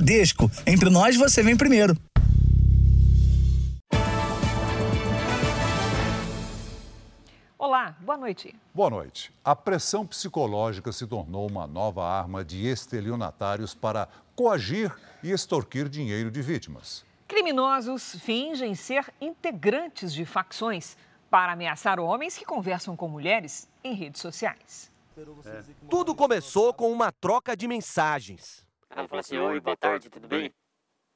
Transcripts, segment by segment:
Bradesco. Entre nós, você vem primeiro. Olá, boa noite. Boa noite. A pressão psicológica se tornou uma nova arma de estelionatários para coagir e extorquir dinheiro de vítimas. Criminosos fingem ser integrantes de facções para ameaçar homens que conversam com mulheres em redes sociais. Tudo começou com uma troca de mensagens. Ela falou assim, oi, boa tarde, tudo bem?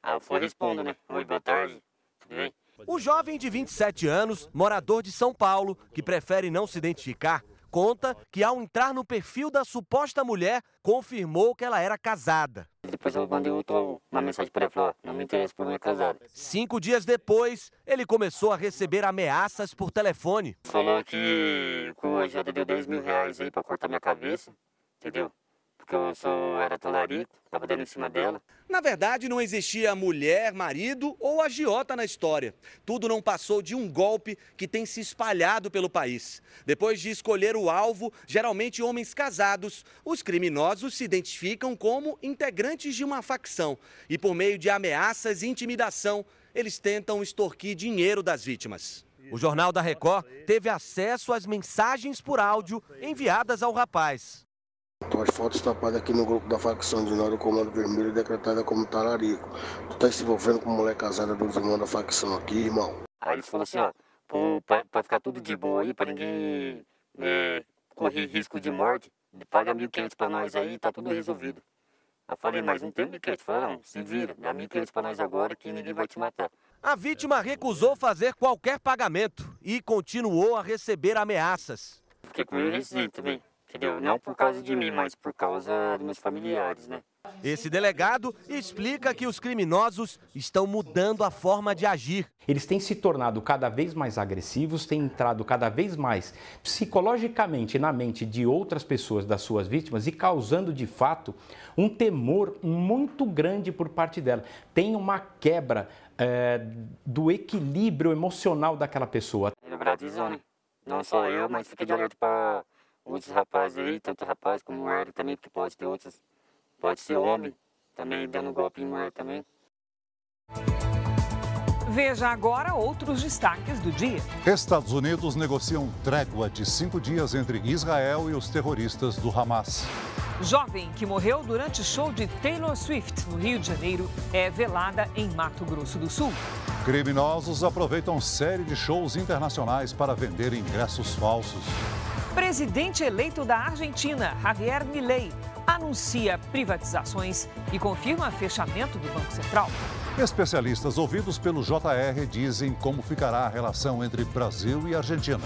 Aí eu fui respondendo, né? Oi, boa tarde, tudo bem? O jovem de 27 anos, morador de São Paulo, que prefere não se identificar, conta que ao entrar no perfil da suposta mulher, confirmou que ela era casada. Depois eu mandei uma mensagem para ela, falou, não me interessa por minha casada. 5 dias depois, ele começou a receber ameaças por telefone. Falou que com a ajuda deu 10 mil reais aí para cortar minha cabeça, entendeu? Porque eu era talarico, estava dando em cima dela. Na verdade, não existia mulher, marido ou agiota na história. Tudo não passou de um golpe que tem se espalhado pelo país. Depois de escolher o alvo, geralmente homens casados, os criminosos se identificam como integrantes de uma facção. E por meio de ameaças e intimidação, eles tentam extorquir dinheiro das vítimas. O Jornal da Record teve acesso às mensagens por áudio enviadas ao rapaz. Tuas fotos tapadas aqui no grupo da facção de nós do Comando Vermelho, decretada como talarico. Tu tá se envolvendo com mulher casada dos irmãos da facção aqui, irmão. Aí eles falaram assim, ó, pra ficar tudo de boa aí, pra ninguém correr risco de morte, paga 1.500 pra nós aí, tá tudo resolvido. Eu falei, mas não tem 1.500, falaram, se vira, dá 1.500 pra nós agora que ninguém vai te matar. A vítima recusou fazer qualquer pagamento e continuou a receber ameaças. Fiquei com medo assim também. Não por causa de mim, mas por causa dos meus familiares, né? Esse delegado explica que os criminosos estão mudando a forma de agir. Eles têm se tornado cada vez mais agressivos, têm entrado cada vez mais psicologicamente na mente de outras pessoas, das suas vítimas, e causando, de fato, um temor muito grande por parte dela. Tem uma quebra do equilíbrio emocional daquela pessoa. O Brasil, né? Não só eu, mas fica de alerta para outros rapazes aí, tanto rapaz como mulher também, porque pode ter outras, pode ser homem também, dando golpe em mulher também. Veja agora outros destaques do dia. Estados Unidos negociam trégua de 5 dias entre Israel e os terroristas do Hamas. Jovem que morreu durante show de Taylor Swift no Rio de Janeiro é velada em Mato Grosso do Sul. Criminosos aproveitam série de shows internacionais para vender ingressos falsos. Presidente eleito da Argentina, Javier Milei, anuncia privatizações e confirma fechamento do Banco Central. Especialistas ouvidos pelo JR dizem como ficará a relação entre Brasil e Argentina.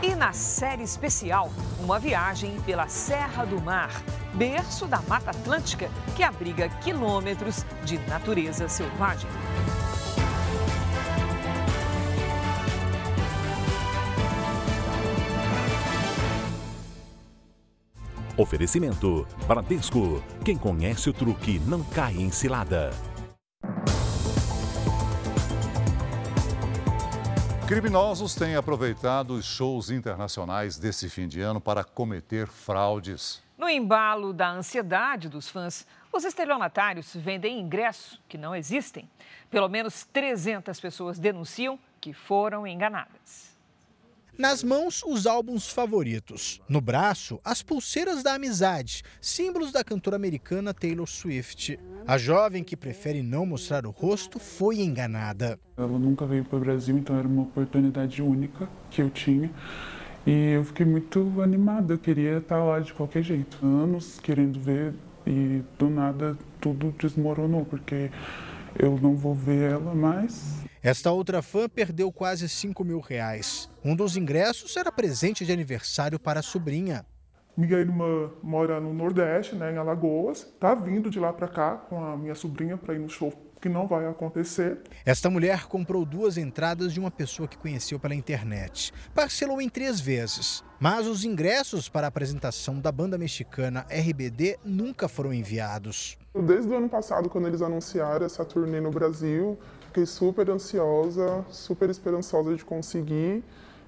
E na série especial, uma viagem pela Serra do Mar, berço da Mata Atlântica, que abriga quilômetros de natureza selvagem. Oferecimento Bradesco. Quem conhece o truque não cai em cilada. Criminosos têm aproveitado os shows internacionais desse fim de ano para cometer fraudes. No embalo da ansiedade dos fãs, os estelionatários vendem ingressos que não existem. Pelo menos 300 pessoas denunciam que foram enganadas. Nas mãos, os álbuns favoritos. No braço, as pulseiras da amizade, símbolos da cantora americana Taylor Swift. A jovem que prefere não mostrar o rosto foi enganada. Ela nunca veio para o Brasil, então era uma oportunidade única que eu tinha. E eu fiquei muito animada, eu queria estar lá de qualquer jeito. Anos querendo ver e do nada tudo desmoronou, porque eu não vou ver ela mais. Esta outra fã perdeu quase 5 mil reais. Um dos ingressos era presente de aniversário para a sobrinha. Minha irmã mora no Nordeste, né, em Alagoas. Tá vindo de lá para cá com a minha sobrinha para ir no show que não vai acontecer. Esta mulher comprou 2 entradas de uma pessoa que conheceu pela internet. Parcelou em 3 vezes, mas os ingressos para a apresentação da banda mexicana RBD nunca foram enviados. Desde o ano passado, quando eles anunciaram essa turnê no Brasil, fiquei super ansiosa, super esperançosa de conseguir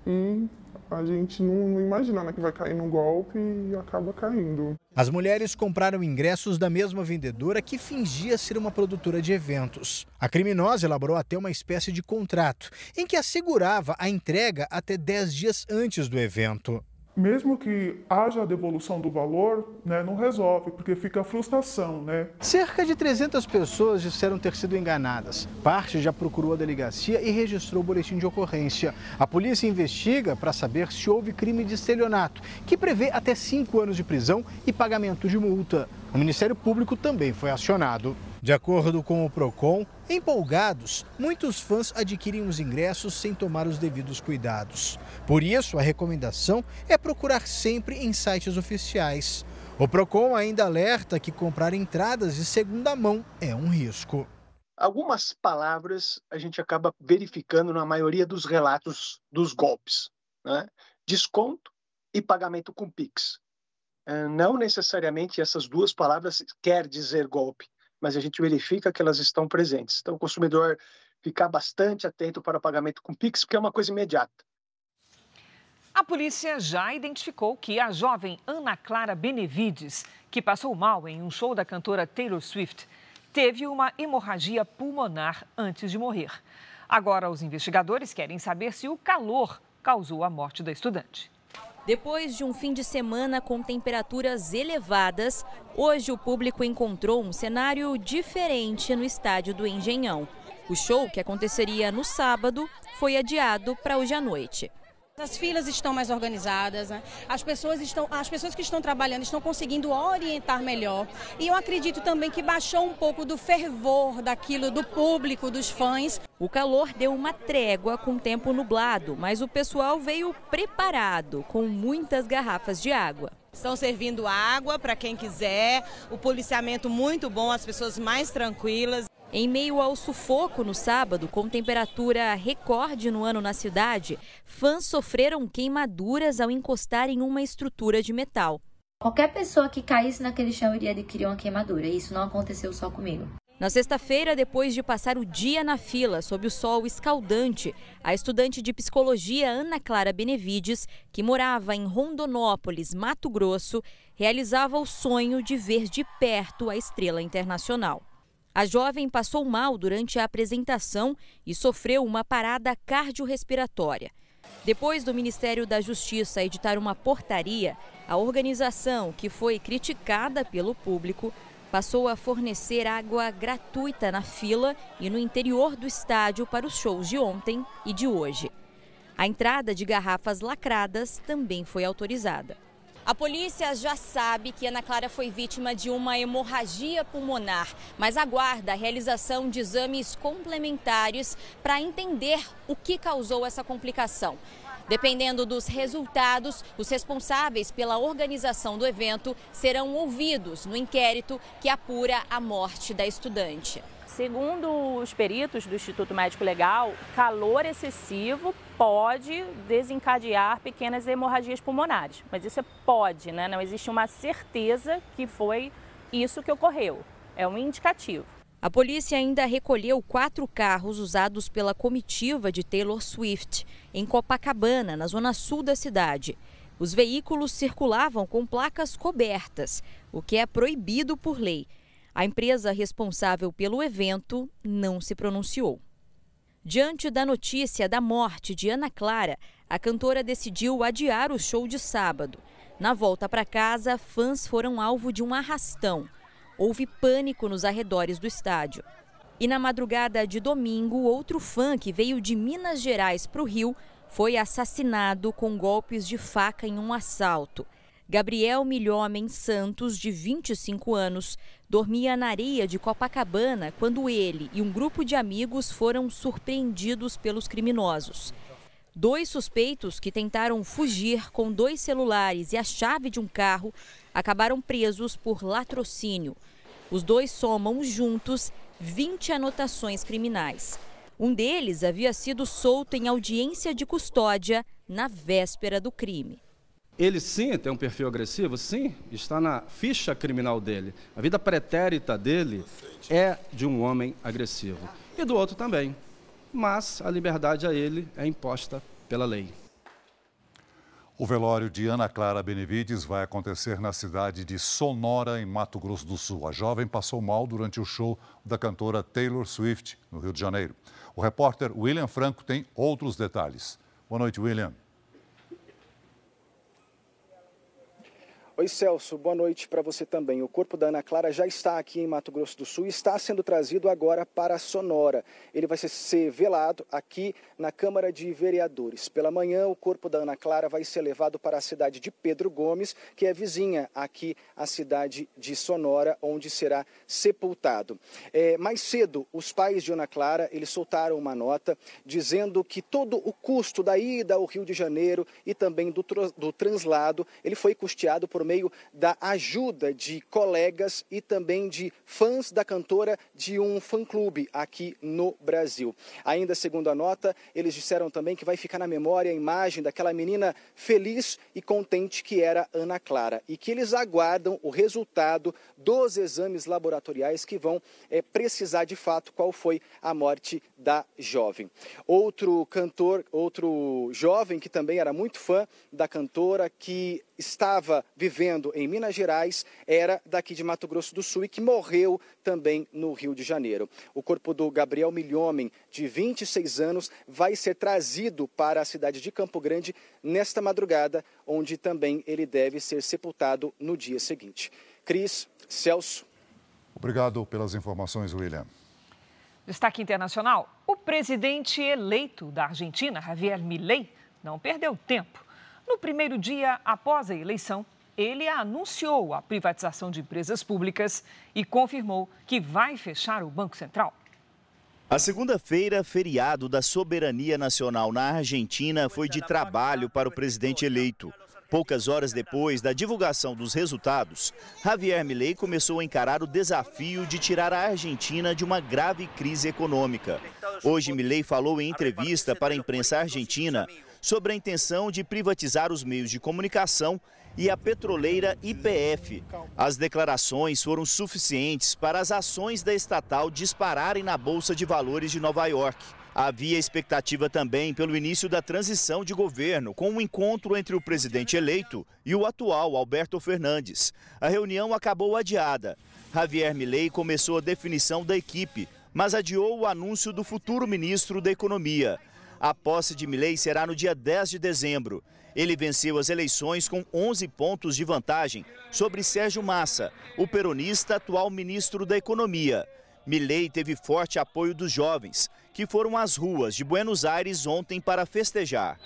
e A gente não imagina, né, que vai cair num golpe e acaba caindo. As mulheres compraram ingressos da mesma vendedora que fingia ser uma produtora de eventos. A criminosa elaborou até uma espécie de contrato em que assegurava a entrega até 10 dias antes do evento. Mesmo que haja a devolução do valor, né, não resolve, porque fica a frustração, né? Cerca de 300 pessoas disseram ter sido enganadas. Parte já procurou a delegacia e registrou o boletim de ocorrência. A polícia investiga para saber se houve crime de estelionato, que prevê até 5 anos de prisão e pagamento de multa. O Ministério Público também foi acionado. De acordo com o Procon, empolgados, muitos fãs adquirem os ingressos sem tomar os devidos cuidados. Por isso, a recomendação é procurar sempre em sites oficiais. O Procon ainda alerta que comprar entradas de segunda mão é um risco. Algumas palavras a gente acaba verificando na maioria dos relatos dos golpes, né? Desconto e pagamento com Pix. Não necessariamente essas duas palavras quer dizer golpe, mas a gente verifica que elas estão presentes. Então, o consumidor ficar bastante atento para o pagamento com Pix, porque é uma coisa imediata. A polícia já identificou que a jovem Ana Clara Benevides, que passou mal em um show da cantora Taylor Swift, teve uma hemorragia pulmonar antes de morrer. Agora, os investigadores querem saber se o calor causou a morte da estudante. Depois de um fim de semana com temperaturas elevadas, hoje o público encontrou um cenário diferente no estádio do Engenhão. O show, que aconteceria no sábado, foi adiado para hoje à noite. As filas estão mais organizadas, né? As pessoas que estão trabalhando estão conseguindo orientar melhor. E eu acredito também que baixou um pouco do fervor daquilo do público, dos fãs. O calor deu uma trégua com o tempo nublado, mas o pessoal veio preparado, com muitas garrafas de água. Estão servindo água para quem quiser, o policiamento muito bom, as pessoas mais tranquilas. Em meio ao sufoco no sábado, com temperatura recorde no ano na cidade, fãs sofreram queimaduras ao encostar em uma estrutura de metal. Qualquer pessoa que caísse naquele chão iria adquirir uma queimadura, e isso não aconteceu só comigo. Na sexta-feira, depois de passar o dia na fila, sob o sol escaldante, a estudante de psicologia Ana Clara Benevides, que morava em Rondonópolis, Mato Grosso, realizava o sonho de ver de perto a estrela internacional. A jovem passou mal durante a apresentação e sofreu uma parada cardiorrespiratória. Depois do Ministério da Justiça editar uma portaria, a organização, que foi criticada pelo público, passou a fornecer água gratuita na fila e no interior do estádio para os shows de ontem e de hoje. A entrada de garrafas lacradas também foi autorizada. A polícia já sabe que Ana Clara foi vítima de uma hemorragia pulmonar, mas aguarda a realização de exames complementares para entender o que causou essa complicação. Dependendo dos resultados, os responsáveis pela organização do evento serão ouvidos no inquérito que apura a morte da estudante. Segundo os peritos do Instituto Médico Legal, calor excessivo pode desencadear pequenas hemorragias pulmonares. Mas isso é pode, né? Não existe uma certeza que foi isso que ocorreu. É um indicativo. A polícia ainda recolheu 4 carros usados pela comitiva de Taylor Swift, em Copacabana, na zona sul da cidade. Os veículos circulavam com placas cobertas, o que é proibido por lei. A empresa responsável pelo evento não se pronunciou. Diante da notícia da morte de Ana Clara, a cantora decidiu adiar o show de sábado. Na volta para casa, fãs foram alvo de um arrastão. Houve pânico nos arredores do estádio. E na madrugada de domingo, outro fã que veio de Minas Gerais para o Rio foi assassinado com golpes de faca em um assalto. Gabriel Milhomem Santos, de 25 anos, dormia na areia de Copacabana quando ele e um grupo de amigos foram surpreendidos pelos criminosos. 2 suspeitos que tentaram fugir com 2 celulares e a chave de um carro acabaram presos por latrocínio. Os 2 somam juntos 20 anotações criminais. Um deles havia sido solto em audiência de custódia na véspera do crime. Ele sim tem um perfil agressivo, sim, está na ficha criminal dele. A vida pretérita dele é de um homem agressivo e do outro também. Mas a liberdade a ele é imposta pela lei. O velório de Ana Clara Benevides vai acontecer na cidade de Sonora, em Mato Grosso do Sul. A jovem passou mal durante o show da cantora Taylor Swift, no Rio de Janeiro. O repórter William Franco tem outros detalhes. Boa noite, William. Oi, Celso. Boa noite para você também. O corpo da Ana Clara já está aqui em Mato Grosso do Sul e está sendo trazido agora para Sonora. Ele vai ser velado aqui na Câmara de Vereadores. Pela manhã, o corpo da Ana Clara vai ser levado para a cidade de Pedro Gomes, que é vizinha aqui à cidade de Sonora, onde será sepultado. Mais cedo, os pais de Ana Clara, eles soltaram uma nota dizendo que todo o custo da ida ao Rio de Janeiro e também do translado, ele foi custeado por meio da ajuda de colegas e também de fãs da cantora de um fã-clube aqui no Brasil. Ainda segundo a nota, eles disseram também que vai ficar na memória a imagem daquela menina feliz e contente que era Ana Clara e que eles aguardam o resultado dos exames laboratoriais que vão precisar de fato qual foi a morte da jovem. Outro jovem que também era muito fã da cantora, que estava vivendo em Minas Gerais, era daqui de Mato Grosso do Sul e que morreu também no Rio de Janeiro. O corpo do Gabriel Milhomem, de 26 anos, vai ser trazido para a cidade de Campo Grande nesta madrugada, onde também ele deve ser sepultado no dia seguinte. Cris, Celso. Obrigado pelas informações, William. Destaque internacional: o presidente eleito da Argentina, Javier Milei, não perdeu tempo. No primeiro dia após a eleição, ele anunciou a privatização de empresas públicas e confirmou que vai fechar o Banco Central. A segunda-feira, feriado da soberania nacional na Argentina, foi de trabalho para o presidente eleito. Poucas horas depois da divulgação dos resultados, Javier Milei começou a encarar o desafio de tirar a Argentina de uma grave crise econômica. Hoje, Milei falou em entrevista para a imprensa argentina sobre a intenção de privatizar os meios de comunicação e a petroleira YPF. As declarações foram suficientes para as ações da estatal dispararem na Bolsa de Valores de Nova York. Havia expectativa também pelo início da transição de governo, com um encontro entre o presidente eleito e o atual Alberto Fernández. A reunião acabou adiada. Javier Milei começou a definição da equipe, mas adiou o anúncio do futuro ministro da Economia. A posse de Milei será no dia 10 de dezembro. Ele venceu as eleições com 11 pontos de vantagem sobre Sérgio Massa, o peronista atual ministro da Economia. Milei teve forte apoio dos jovens, que foram às ruas de Buenos Aires ontem para festejar.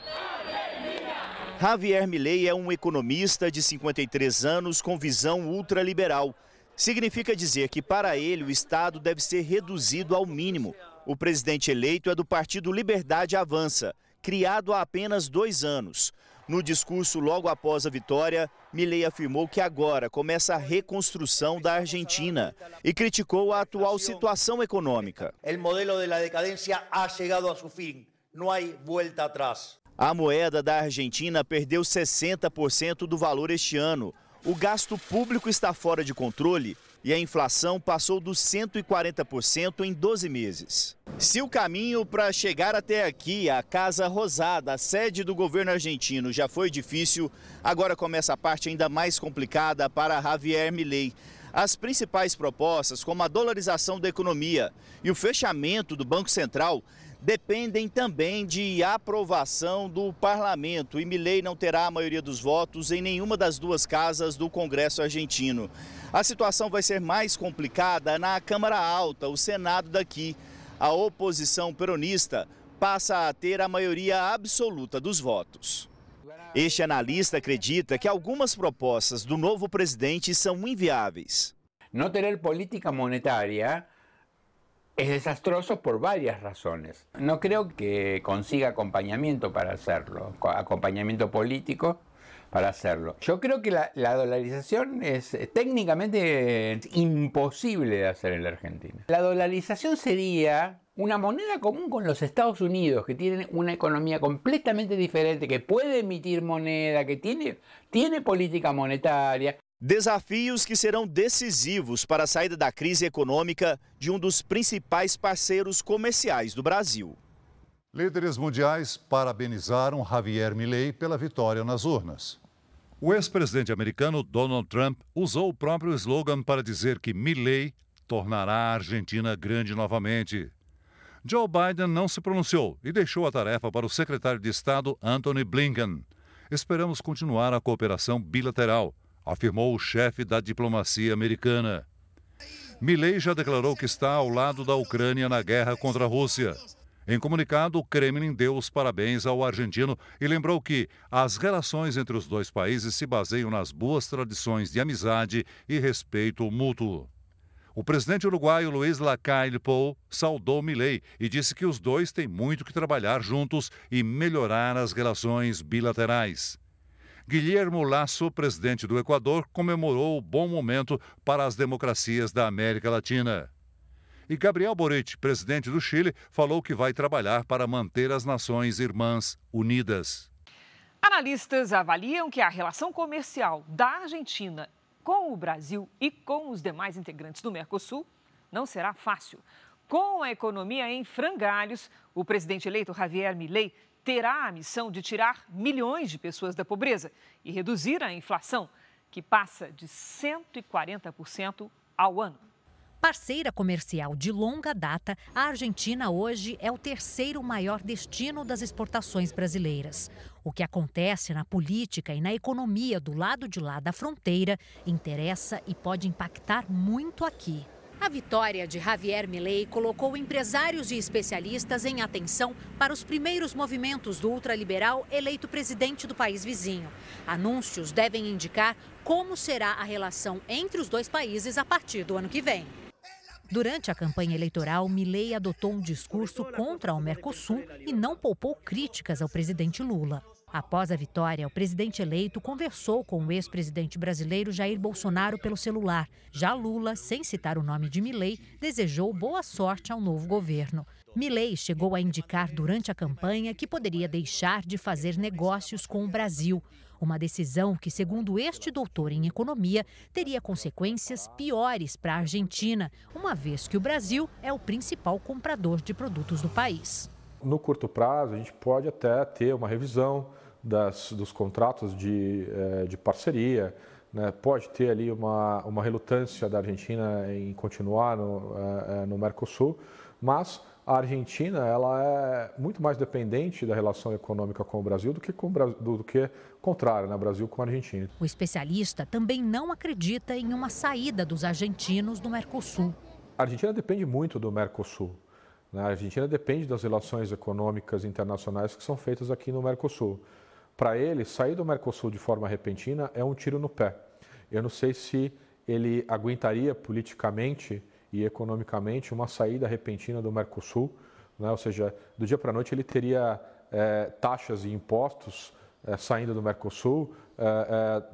Javier Milei é um economista de 53 anos com visão ultraliberal. Significa dizer que, para ele, o Estado deve ser reduzido ao mínimo. O presidente eleito é do partido Liberdade Avança, criado há apenas 2 anos. No discurso logo após a vitória, Milei afirmou que agora começa a reconstrução da Argentina e criticou a atual situação econômica. O modelo da decadência ha chegado a seu fim, não há volta atrás. A moeda da Argentina perdeu 60% do valor este ano. O gasto público está fora de controle e a inflação passou dos 140% em 12 meses. Se o caminho para chegar até aqui, a Casa Rosada, a sede do governo argentino, já foi difícil, agora começa a parte ainda mais complicada para Javier Milei. As principais propostas, como a dolarização da economia e o fechamento do Banco Central, dependem também de aprovação do parlamento, e Milei não terá a maioria dos votos em nenhuma das 2 casas do Congresso argentino. A situação vai ser mais complicada na Câmara Alta, o Senado daqui. A oposição peronista passa a ter a maioria absoluta dos votos. Este analista acredita que algumas propostas do novo presidente são inviáveis. Não ter política monetária é desastroso por várias razões. Não creio que consiga acompanhamento para fazerlo, acompanhamento político para fazerlo. Eu creio que a dolarização é tecnicamente impossível de fazer na Argentina. A dolarização seria una moneda común con los Estados Unidos, que tienen una economía completamente diferente, que puede emitir moneda, que tiene política monetaria. Desafios que serão decisivos para a saída da crise econômica de um dos principais parceiros comerciais do Brasil. Líderes mundiais parabenizaram Javier Milei pela vitória nas urnas. O ex-presidente americano Donald Trump usou o próprio slogan para dizer que Milei tornará a Argentina grande novamente. Joe Biden não se pronunciou e deixou a tarefa para o secretário de Estado Antony Blinken. Esperamos continuar a cooperação bilateral, afirmou o chefe da diplomacia americana. Milei já declarou que está ao lado da Ucrânia na guerra contra a Rússia. Em comunicado, o Kremlin deu os parabéns ao argentino e lembrou que as relações entre os dois países se baseiam nas boas tradições de amizade e respeito mútuo. O presidente uruguaio Luiz Lacalle Pou saudou Milei e disse que os dois têm muito que trabalhar juntos e melhorar as relações bilaterais. Guillermo Lasso, presidente do Equador, comemorou o bom momento para as democracias da América Latina. E Gabriel Boric, presidente do Chile, falou que vai trabalhar para manter as nações irmãs unidas. Analistas avaliam que a relação comercial da Argentina com o Brasil e com os demais integrantes do Mercosul não será fácil. Com a economia em frangalhos, o presidente eleito Javier Milei terá a missão de tirar milhões de pessoas da pobreza e reduzir a inflação, que passa de 140% ao ano. Parceira comercial de longa data, a Argentina hoje é o terceiro maior destino das exportações brasileiras. O que acontece na política e na economia do lado de lá da fronteira interessa e pode impactar muito aqui. A vitória de Javier Milei colocou empresários e especialistas em atenção para os primeiros movimentos do ultraliberal eleito presidente do país vizinho. Anúncios devem indicar como será a relação entre os dois países a partir do ano que vem. Durante a campanha eleitoral, Milei adotou um discurso contra o Mercosul e não poupou críticas ao presidente Lula. Após a vitória, o presidente eleito conversou com o ex-presidente brasileiro Jair Bolsonaro pelo celular. Já Lula, sem citar o nome de Milei, desejou boa sorte ao novo governo. Milei chegou a indicar durante a campanha que poderia deixar de fazer negócios com o Brasil. Uma decisão que, segundo este doutor em economia, teria consequências piores para a Argentina, uma vez que o Brasil é o principal comprador de produtos do país. No curto prazo, a gente pode até ter uma revisão dos contratos de parceria, né? Pode ter ali uma relutância da Argentina em continuar no Mercosul, mas a Argentina ela é muito mais dependente da relação econômica com o Brasil do que contrário, né? Brasil com a Argentina. O especialista também não acredita em uma saída dos argentinos do Mercosul. A Argentina depende muito do Mercosul. A Argentina depende das relações econômicas internacionais que são feitas aqui no Mercosul. Para ele, sair do Mercosul de forma repentina é um tiro no pé. Eu não sei se ele aguentaria politicamente e economicamente uma saída repentina do Mercosul, né? Ou seja, do dia para a noite ele teria taxas e impostos saindo do Mercosul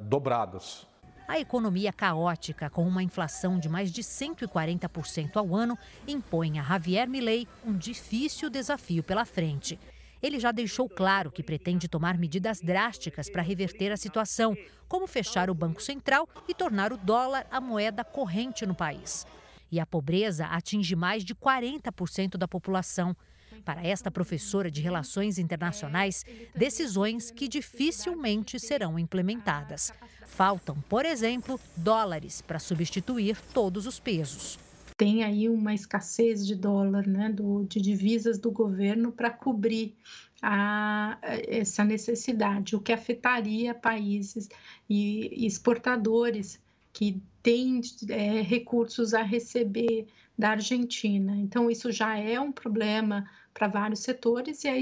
dobradas. A economia caótica, com uma inflação de mais de 140% ao ano, impõe a Javier Milei um difícil desafio pela frente. Ele já deixou claro que pretende tomar medidas drásticas para reverter a situação, como fechar o Banco Central e tornar o dólar a moeda corrente no país. E a pobreza atinge mais de 40% da população. Para esta professora de Relações Internacionais, decisões que dificilmente serão implementadas. Faltam, por exemplo, dólares para substituir todos os pesos. Tem aí uma escassez de dólar, né, de divisas do governo para cobrir essa necessidade, o que afetaria países e exportadores que têm recursos a receber da Argentina. Então, isso já é um problema para vários setores e aí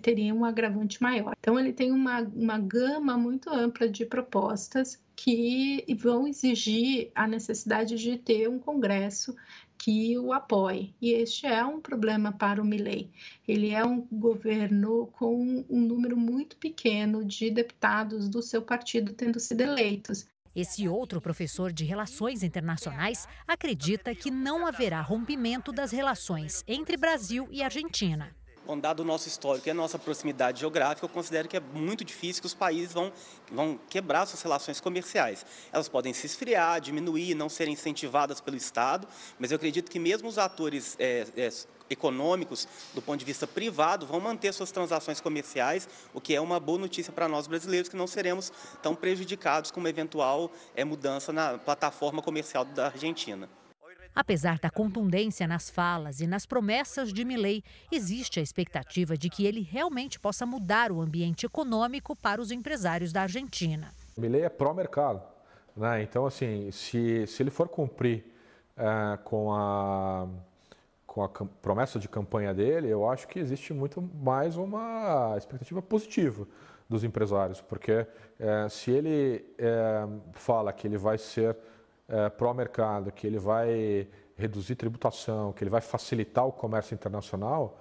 teria um agravante maior. Então, ele tem uma gama muito ampla de propostas que vão exigir a necessidade de ter um Congresso que o apoie. E este é um problema para o Milei. Ele é um governo com um número muito pequeno de deputados do seu partido tendo sido eleitos. Esse outro professor de Relações Internacionais acredita que não haverá rompimento das relações entre Brasil e Argentina. Bom, dado o nosso histórico e a nossa proximidade geográfica, eu considero que é muito difícil que os países vão quebrar suas relações comerciais. Elas podem se esfriar, diminuir, não serem incentivadas pelo Estado, mas eu acredito que mesmo os atores econômicos, do ponto de vista privado, vão manter suas transações comerciais, o que é uma boa notícia para nós brasileiros, que não seremos tão prejudicados com uma eventual mudança na plataforma comercial da Argentina. Apesar da contundência nas falas e nas promessas de Milei, existe a expectativa de que ele realmente possa mudar o ambiente econômico para os empresários da Argentina. Milei é pró-mercado, né? Então, assim, se ele for cumprir com a promessa de campanha dele, eu acho que existe muito mais uma expectativa positiva dos empresários, porque se ele fala que ele vai ser pró-mercado, que ele vai reduzir tributação, que ele vai facilitar o comércio internacional,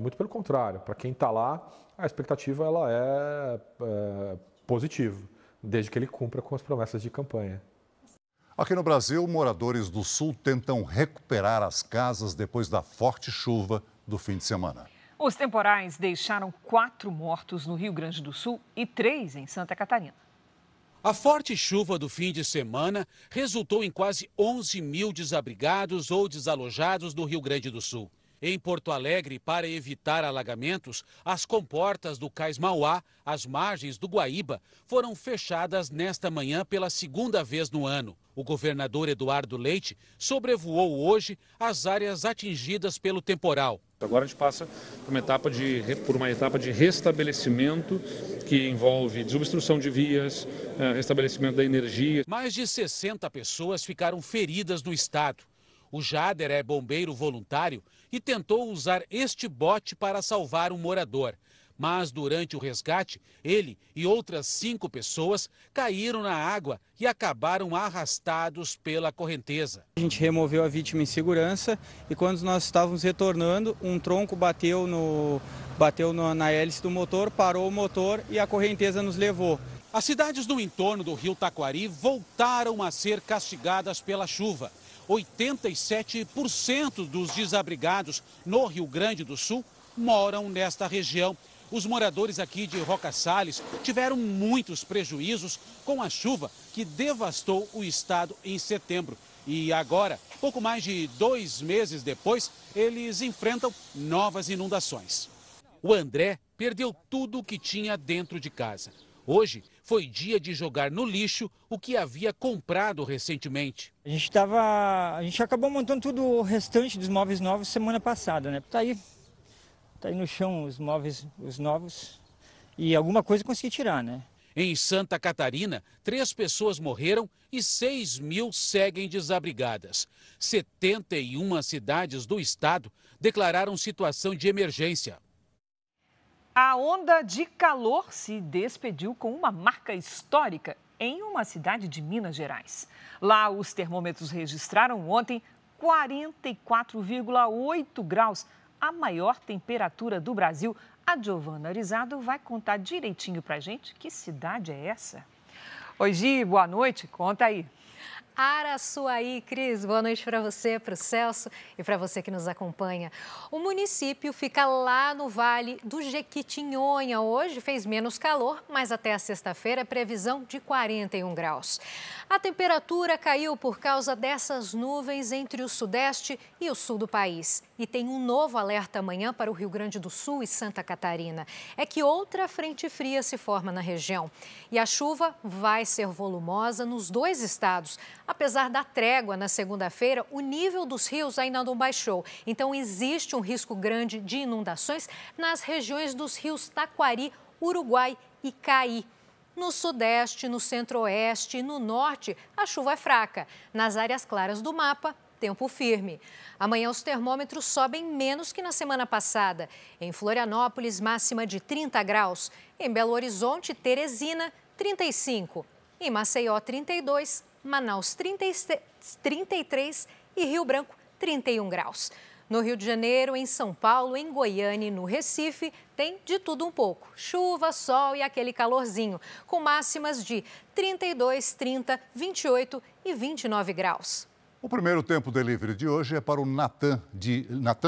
muito pelo contrário. Para quem está lá, a expectativa ela é positiva, desde que ele cumpra com as promessas de campanha. Aqui no Brasil, moradores do Sul tentam recuperar as casas depois da forte chuva do fim de semana. Os temporais deixaram 4 mortos no Rio Grande do Sul e 3 em Santa Catarina. A forte chuva do fim de semana resultou em quase 11 mil desabrigados ou desalojados no Rio Grande do Sul. Em Porto Alegre, para evitar alagamentos, as comportas do cais Mauá, às margens do Guaíba, foram fechadas nesta manhã pela segunda vez no ano. O governador Eduardo Leite sobrevoou hoje as áreas atingidas pelo temporal. Agora a gente passa por uma etapa de restabelecimento que envolve desobstrução de vias, restabelecimento da energia. Mais de 60 pessoas ficaram feridas no estado. O Jader é bombeiro voluntário e tentou usar este bote para salvar um morador. Mas durante o resgate, ele e outras 5 pessoas caíram na água e acabaram arrastados pela correnteza. A gente removeu a vítima em segurança e quando nós estávamos retornando, um tronco bateu na hélice do motor, parou o motor e a correnteza nos levou. As cidades do entorno do rio Taquari voltaram a ser castigadas pela chuva. 87% dos desabrigados no Rio Grande do Sul moram nesta região. Os moradores aqui de Roca Salles tiveram muitos prejuízos com a chuva que devastou o estado em setembro. E agora, pouco mais de 2 meses depois, eles enfrentam novas inundações. O André perdeu tudo o que tinha dentro de casa. Hoje foi dia de jogar no lixo o que havia comprado recentemente. A gente acabou montando tudo o restante dos móveis novos semana passada, né? Tá aí no chão os móveis, os novos, e alguma coisa consegui tirar, né? Em Santa Catarina, 3 pessoas morreram e 6.000 seguem desabrigadas. 71 cidades do estado declararam situação de emergência. A onda de calor se despediu com uma marca histórica em uma cidade de Minas Gerais. Lá, os termômetros registraram ontem 44,8 graus, a maior temperatura do Brasil. A Giovana Arizado vai contar direitinho pra gente que cidade é essa. Oi, Gi, boa noite, conta aí. Araçuaí, Cris, boa noite para você, para o Celso e para você que nos acompanha. O município fica lá no Vale do Jequitinhonha. Hoje fez menos calor, mas até a sexta-feira é previsão de 41 graus. A temperatura caiu por causa dessas nuvens entre o sudeste e o sul do país. E tem um novo alerta amanhã para o Rio Grande do Sul e Santa Catarina. É que outra frente fria se forma na região. E a chuva vai ser volumosa nos 2 estados. Apesar da trégua na segunda-feira, o nível dos rios ainda não baixou. Então, existe um risco grande de inundações nas regiões dos rios Taquari, Uruguai e Caí. No sudeste, no centro-oeste e no norte, a chuva é fraca. Nas áreas claras do mapa, tempo firme. Amanhã, os termômetros sobem menos que na semana passada. Em Florianópolis, máxima de 30 graus. Em Belo Horizonte, Teresina, 35. Em Maceió, 32. Manaus, 33 e Rio Branco, 31 graus. No Rio de Janeiro, em São Paulo, em Goiânia e no Recife, tem de tudo um pouco. Chuva, sol e aquele calorzinho, com máximas de 32, 30, 28 e 29 graus. O primeiro tempo delivery de hoje é para o Natan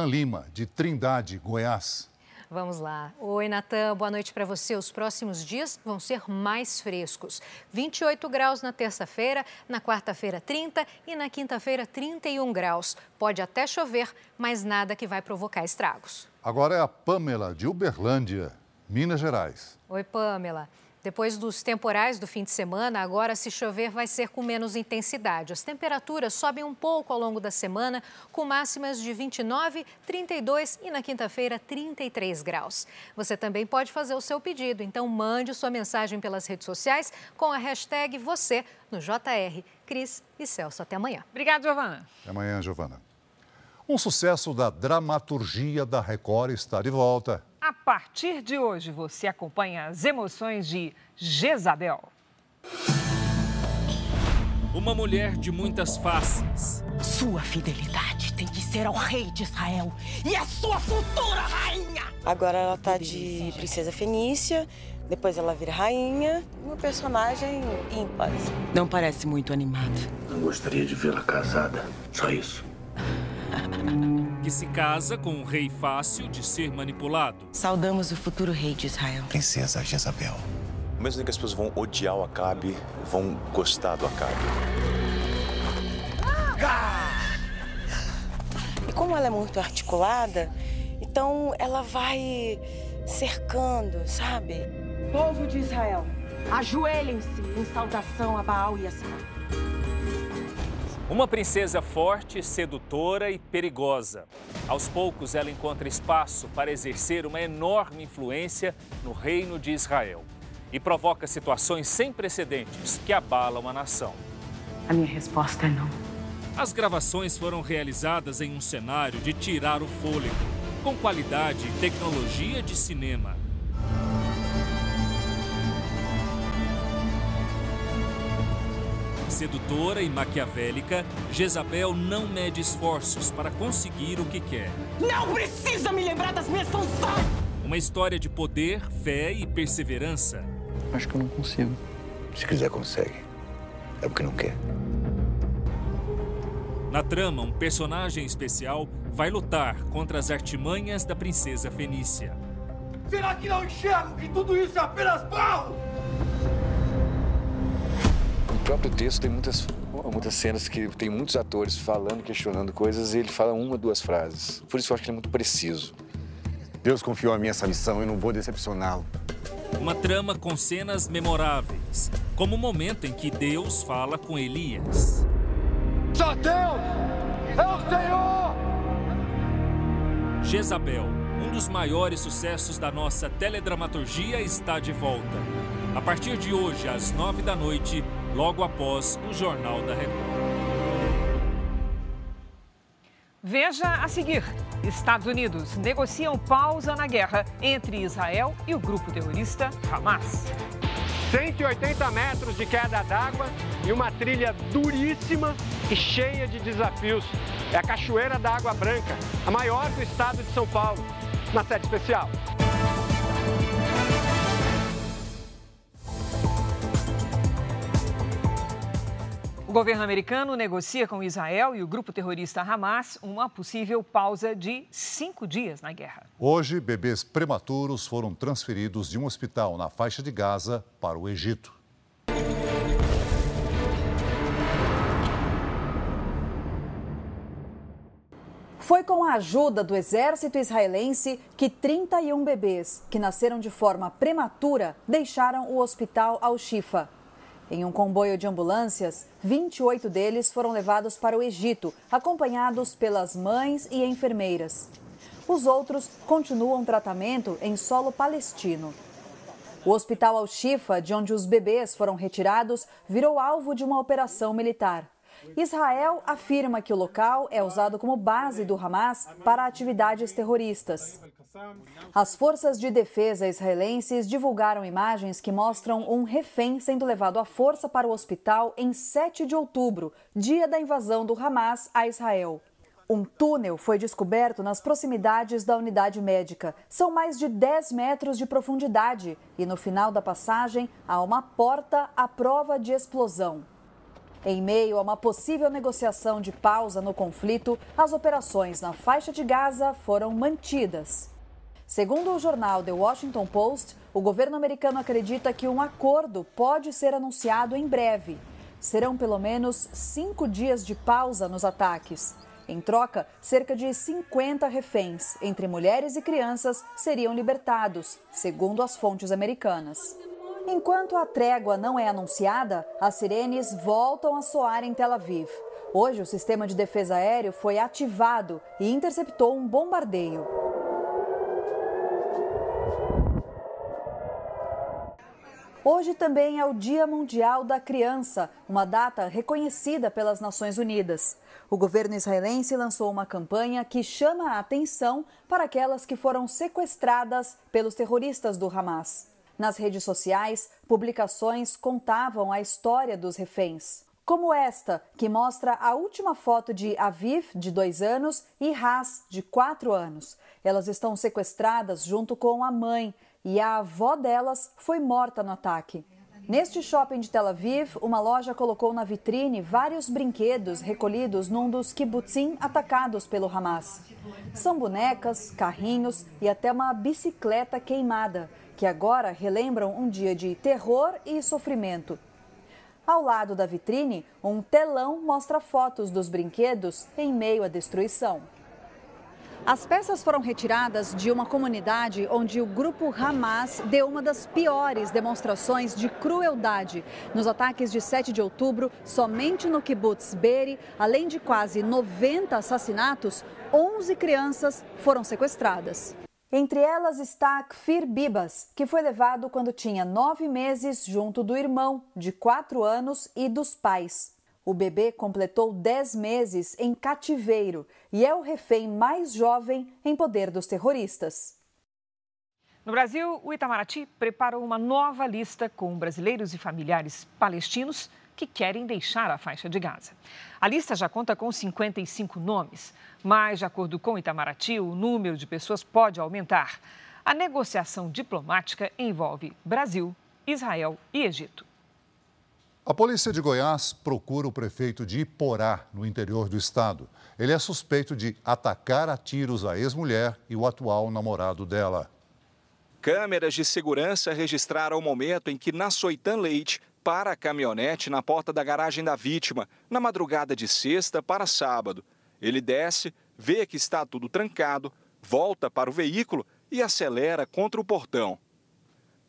Lima, de Trindade, Goiás. Vamos lá. Oi, Natan. Boa noite para você. Os próximos dias vão ser mais frescos. 28 graus na terça-feira, na quarta-feira 30 e na quinta-feira 31 graus. Pode até chover, mas nada que vai provocar estragos. Agora é a Pamela, de Uberlândia, Minas Gerais. Oi, Pamela. Depois dos temporais do fim de semana, agora se chover vai ser com menos intensidade. As temperaturas sobem um pouco ao longo da semana, com máximas de 29, 32 e na quinta-feira 33 graus. Você também pode fazer o seu pedido, então mande sua mensagem pelas redes sociais com a hashtag você no JR. Cris e Celso, até amanhã. Obrigada, Giovana. Até amanhã, Giovana. Um sucesso da dramaturgia da Record está de volta. A partir de hoje, você acompanha as emoções de Jezabel. Uma mulher de muitas faces. Sua fidelidade tem que ser ao rei de Israel e a sua futura rainha. Agora ela tá de princesa fenícia, depois ela vira rainha. Uma personagem ímpar. Não parece muito animada. Não gostaria de vê-la casada, só isso. Que se casa com um rei fácil de ser manipulado. Saudamos o futuro rei de Israel. Princesa Jezabel. Mesmo que as pessoas vão odiar o Acabe, vão gostar do Acabe. E como ela é muito articulada, então ela vai cercando, sabe? Povo de Israel, ajoelhem-se em saudação a Baal e a Sará. Uma princesa forte, sedutora e perigosa. Aos poucos, ela encontra espaço para exercer uma enorme influência no reino de Israel e provoca situações sem precedentes que abalam a nação. A minha resposta é não. As gravações foram realizadas em um cenário de tirar o fôlego, com qualidade e tecnologia de cinema. Sedutora e maquiavélica, Jezabel não mede esforços para conseguir o que quer. Não precisa me lembrar das minhas funções! Uma história de poder, fé e perseverança. Acho que eu não consigo. Se quiser, consegue. É porque não quer. Na trama, um personagem especial vai lutar contra as artimanhas da princesa fenícia. Será que não enxergo que tudo isso é apenas barro? O próprio texto tem muitas cenas que tem muitos atores falando, questionando coisas, e ele fala uma ou duas frases. Por isso eu acho que ele é muito preciso. Deus confiou a mim essa missão, eu não vou decepcioná-lo. Uma trama com cenas memoráveis, como o momento em que Deus fala com Elias. Só Deus é o Senhor! Jezabel, um dos maiores sucessos da nossa teledramaturgia, está de volta. A partir de hoje, às 21h, logo após o Jornal da Record. Veja a seguir. Estados Unidos negociam pausa na guerra entre Israel e o grupo terrorista Hamas. 180 metros de queda d'água e uma trilha duríssima e cheia de desafios. É a Cachoeira da Água Branca, a maior do estado de São Paulo. Na série especial. O governo americano negocia com Israel e o grupo terrorista Hamas uma possível pausa de 5 dias na guerra. Hoje, bebês prematuros foram transferidos de um hospital na faixa de Gaza para o Egito. Foi com a ajuda do exército israelense que 31 bebês que nasceram de forma prematura deixaram o hospital Al-Shifa. Em um comboio de ambulâncias, 28 deles foram levados para o Egito, acompanhados pelas mães e enfermeiras. Os outros continuam tratamento em solo palestino. O hospital Al-Shifa, de onde os bebês foram retirados, virou alvo de uma operação militar. Israel afirma que o local é usado como base do Hamas para atividades terroristas. As forças de defesa israelenses divulgaram imagens que mostram um refém sendo levado à força para o hospital em 7 de outubro, dia da invasão do Hamas a Israel. Um túnel foi descoberto nas proximidades da unidade médica. São mais de 10 metros de profundidade e no final da passagem há uma porta à prova de explosão. Em meio a uma possível negociação de pausa no conflito, as operações na faixa de Gaza foram mantidas. Segundo o jornal The Washington Post, o governo americano acredita que um acordo pode ser anunciado em breve. Serão pelo menos 5 dias de pausa nos ataques. Em troca, cerca de 50 reféns, entre mulheres e crianças, seriam libertados, segundo as fontes americanas. Enquanto a trégua não é anunciada, as sirenes voltam a soar em Tel Aviv. Hoje, o sistema de defesa aéreo foi ativado e interceptou um bombardeio. Hoje também é o Dia Mundial da Criança, uma data reconhecida pelas Nações Unidas. O governo israelense lançou uma campanha que chama a atenção para aquelas que foram sequestradas pelos terroristas do Hamas. Nas redes sociais, publicações contavam a história dos reféns, como esta, que mostra a última foto de Aviv, de 2 anos, e Haz, de 4 anos. Elas estão sequestradas junto com a mãe, e a avó delas foi morta no ataque. Neste shopping de Tel Aviv, uma loja colocou na vitrine vários brinquedos recolhidos num dos kibbutzim atacados pelo Hamas. São bonecas, carrinhos e até uma bicicleta queimada, que agora relembram um dia de terror e sofrimento. Ao lado da vitrine, um telão mostra fotos dos brinquedos em meio à destruição. As peças foram retiradas de uma comunidade onde o grupo Hamas deu uma das piores demonstrações de crueldade. Nos ataques de 7 de outubro, somente no kibbutz Beeri, além de quase 90 assassinatos, 11 crianças foram sequestradas. Entre elas está Kfir Bibas, que foi levado quando tinha 9 meses junto do irmão, de 4 anos, e dos pais. O bebê completou 10 meses em cativeiro e é o refém mais jovem em poder dos terroristas. No Brasil, o Itamaraty preparou uma nova lista com brasileiros e familiares palestinos que querem deixar a faixa de Gaza. A lista já conta com 55 nomes, mas, de acordo com o Itamaraty, o número de pessoas pode aumentar. A negociação diplomática envolve Brasil, Israel e Egito. A polícia de Goiás procura o prefeito de Iporá, no interior do estado. Ele é suspeito de atacar a tiros a ex-mulher e o atual namorado dela. Câmeras de segurança registraram o momento em que Naçoitan Leite para a caminhonete na porta da garagem da vítima, na madrugada de sexta para sábado. Ele desce, vê que está tudo trancado, volta para o veículo e acelera contra o portão.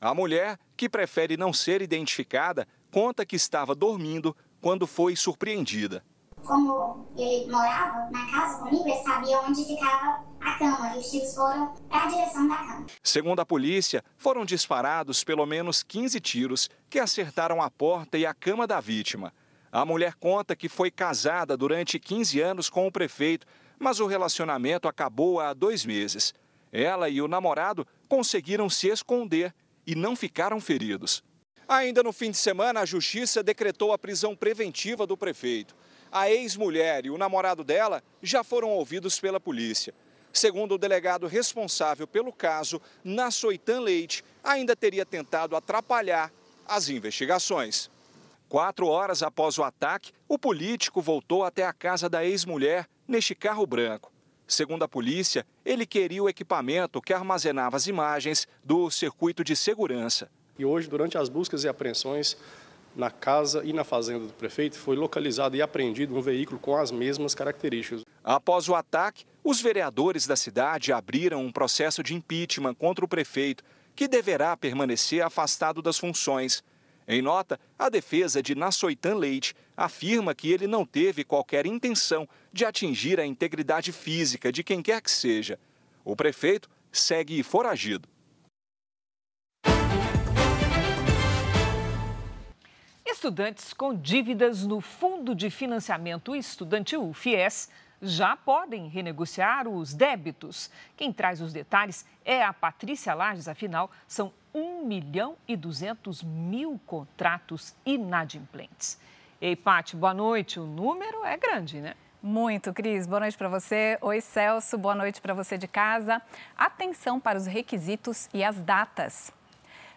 A mulher, que prefere não ser identificada, conta que estava dormindo quando foi surpreendida. Como ele morava na casa comigo, ele sabia onde ficava a cama e os tiros foram para a direção da cama. Segundo a polícia, foram disparados pelo menos 15 tiros que acertaram a porta e a cama da vítima. A mulher conta que foi casada durante 15 anos com o prefeito, mas o relacionamento acabou há 2 meses. Ela e o namorado conseguiram se esconder e não ficaram feridos. Ainda no fim de semana, a Justiça decretou a prisão preventiva do prefeito. A ex-mulher e o namorado dela já foram ouvidos pela polícia. Segundo o delegado responsável pelo caso, Naçoitan Leite ainda teria tentado atrapalhar as investigações. 4 horas após o ataque, o político voltou até a casa da ex-mulher neste carro branco. Segundo a polícia, ele queria o equipamento que armazenava as imagens do circuito de segurança. E hoje, durante as buscas e apreensões na casa e na fazenda do prefeito, foi localizado e apreendido um veículo com as mesmas características. Após o ataque, os vereadores da cidade abriram um processo de impeachment contra o prefeito, que deverá permanecer afastado das funções. Em nota, a defesa de Naçoitan Leite afirma que ele não teve qualquer intenção de atingir a integridade física de quem quer que seja. O prefeito segue foragido. Estudantes com dívidas no Fundo de Financiamento Estudantil, FIES, já podem renegociar os débitos. Quem traz os detalhes é a Patrícia Lages. Afinal, são 1.200.000 contratos inadimplentes. Ei, Paty, boa noite. O número é grande, né? Muito, Cris. Boa noite para você. Oi, Celso. Boa noite para você de casa. Atenção para os requisitos e as datas.